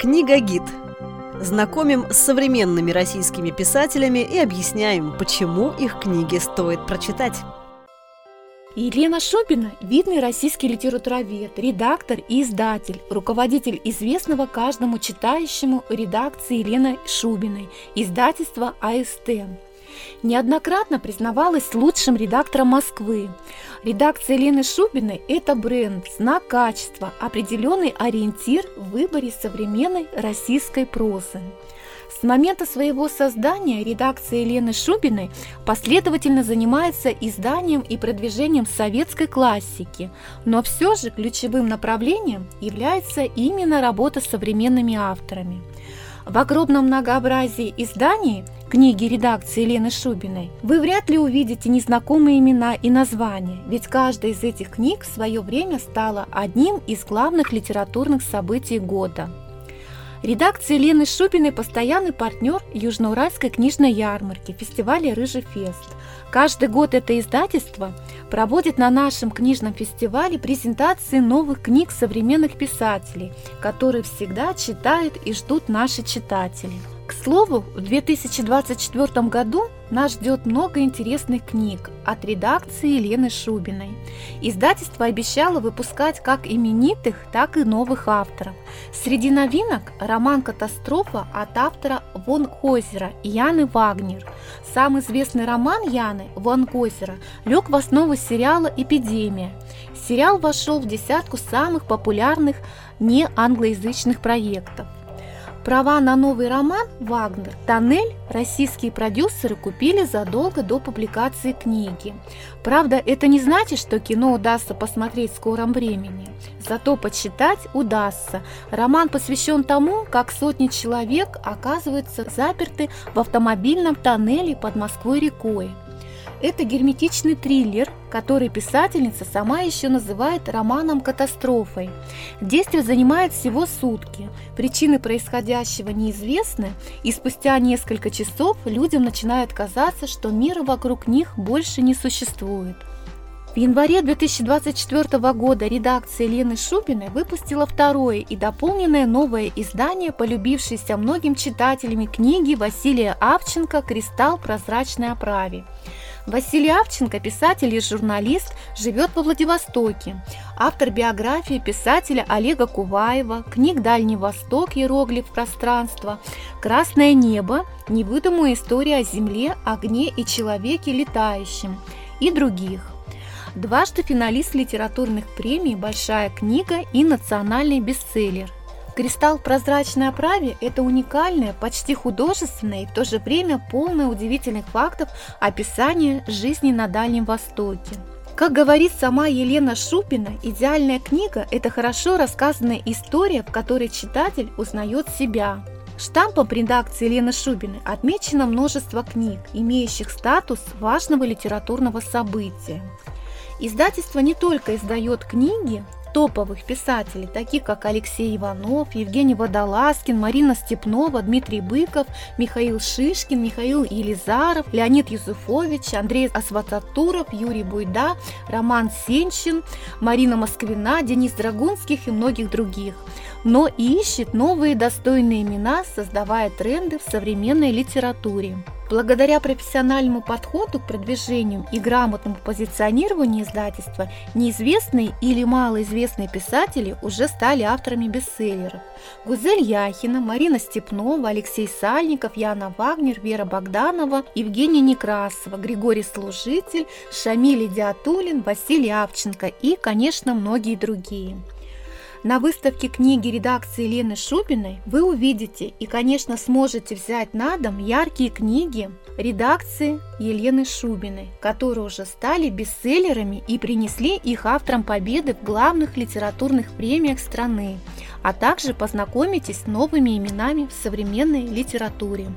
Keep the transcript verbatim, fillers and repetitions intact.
Книга-гид. Знакомим с современными российскими писателями и объясняем, почему их книги стоит прочитать. Елена Шубина – видный российский литературовед, редактор и издатель, руководитель известного каждому читающему редакции Елены Шубиной, издательства А Эс Тэ. Неоднократно признавалась лучшим редактором Москвы. Редакция Елены Шубиной – это бренд, знак качества, определенный ориентир в выборе современной российской прозы. С момента своего создания редакция Елены Шубиной последовательно занимается изданием и продвижением советской классики, но все же ключевым направлением является именно работа с современными авторами. В огромном многообразии изданий книги редакции Елены Шубиной вы вряд ли увидите незнакомые имена и названия, ведь каждая из этих книг в свое время стала одним из главных литературных событий года. Редакция Елены Шубиной – постоянный партнер Южноуральской книжной ярмарки, фестиваля «Рыжий фест». Каждый год это издательство проводит на нашем книжном фестивале презентации новых книг современных писателей, которые всегда читают и ждут наши читатели. К слову, в две тысячи двадцать четвёртом году нас ждет много интересных книг от редакции Елены Шубиной. Издательство обещало выпускать как именитых, так и новых авторов. Среди новинок роман «Катастрофа» от автора Вонгозеро Яны Вагнер. Самый известный роман Яны «Вонгозеро» лег в основу сериала «Эпидемия». Сериал вошел в десятку самых популярных неанглоязычных проектов. Права на новый роман «Вагнер. Тоннель» российские продюсеры купили задолго до публикации книги. Правда, это не значит, что кино удастся посмотреть в скором времени. Зато почитать удастся. Роман посвящен тому, как сотни человек оказываются заперты в автомобильном тоннеле под Москвой-рекой. Это герметичный триллер, который писательница сама еще называет романом-катастрофой. Действие занимает всего сутки. Причины происходящего неизвестны, и спустя несколько часов людям начинает казаться, что мира вокруг них больше не существует. В январе две тысячи двадцать четвёртого года редакция Елены Шубиной выпустила второе и дополненное новое издание полюбившейся многим читателями книги Василия Авченко «Кристалл в прозрачной оправе». Василий Авченко – писатель и журналист, живет во Владивостоке. Автор биографии писателя Олега Куваева, книг «Дальний Восток. Иероглиф пространства», «Красное небо. Невыдуманная история о земле, огне и человеке летающем» и других. Дважды финалист литературных премий «Большая книга» и «Национальный бестселлер». «Кристалл в прозрачной оправе» – это уникальное, почти художественное и в то же время полное удивительных фактов описание жизни на Дальнем Востоке. Как говорит сама Елена Шубина, идеальная книга – это хорошо рассказанная история, в которой читатель узнает себя. Штампом редакции Елены Шубиной отмечено множество книг, имеющих статус важного литературного события. Издательство не только издает книги топовых писателей, таких как Алексей Иванов, Евгений Водолазкин, Марина Степнова, Дмитрий Быков, Михаил Шишкин, Михаил Елизаров, Леонид Юзефович, Андрей Асватуров, Юрий Буйда, Роман Сенчин, Марина Москвина, Денис Драгунский и многих других. Но и ищет новые достойные имена, создавая тренды в современной литературе. Благодаря профессиональному подходу к продвижению и грамотному позиционированию издательства неизвестные или малоизвестные писатели уже стали авторами бестселлеров. Гузель Яхина, Марина Степнова, Алексей Сальников, Яна Вагнер, Вера Богданова, Евгения Некрасова, Григорий Служитель, Шамиль Идиатулин, Василий Авченко и, конечно, многие другие. На выставке книги редакции Елены Шубиной вы увидите и, конечно, сможете взять на дом яркие книги редакции Елены Шубиной, которые уже стали бестселлерами и принесли их авторам победы в главных литературных премиях страны, а также познакомитесь с новыми именами в современной литературе.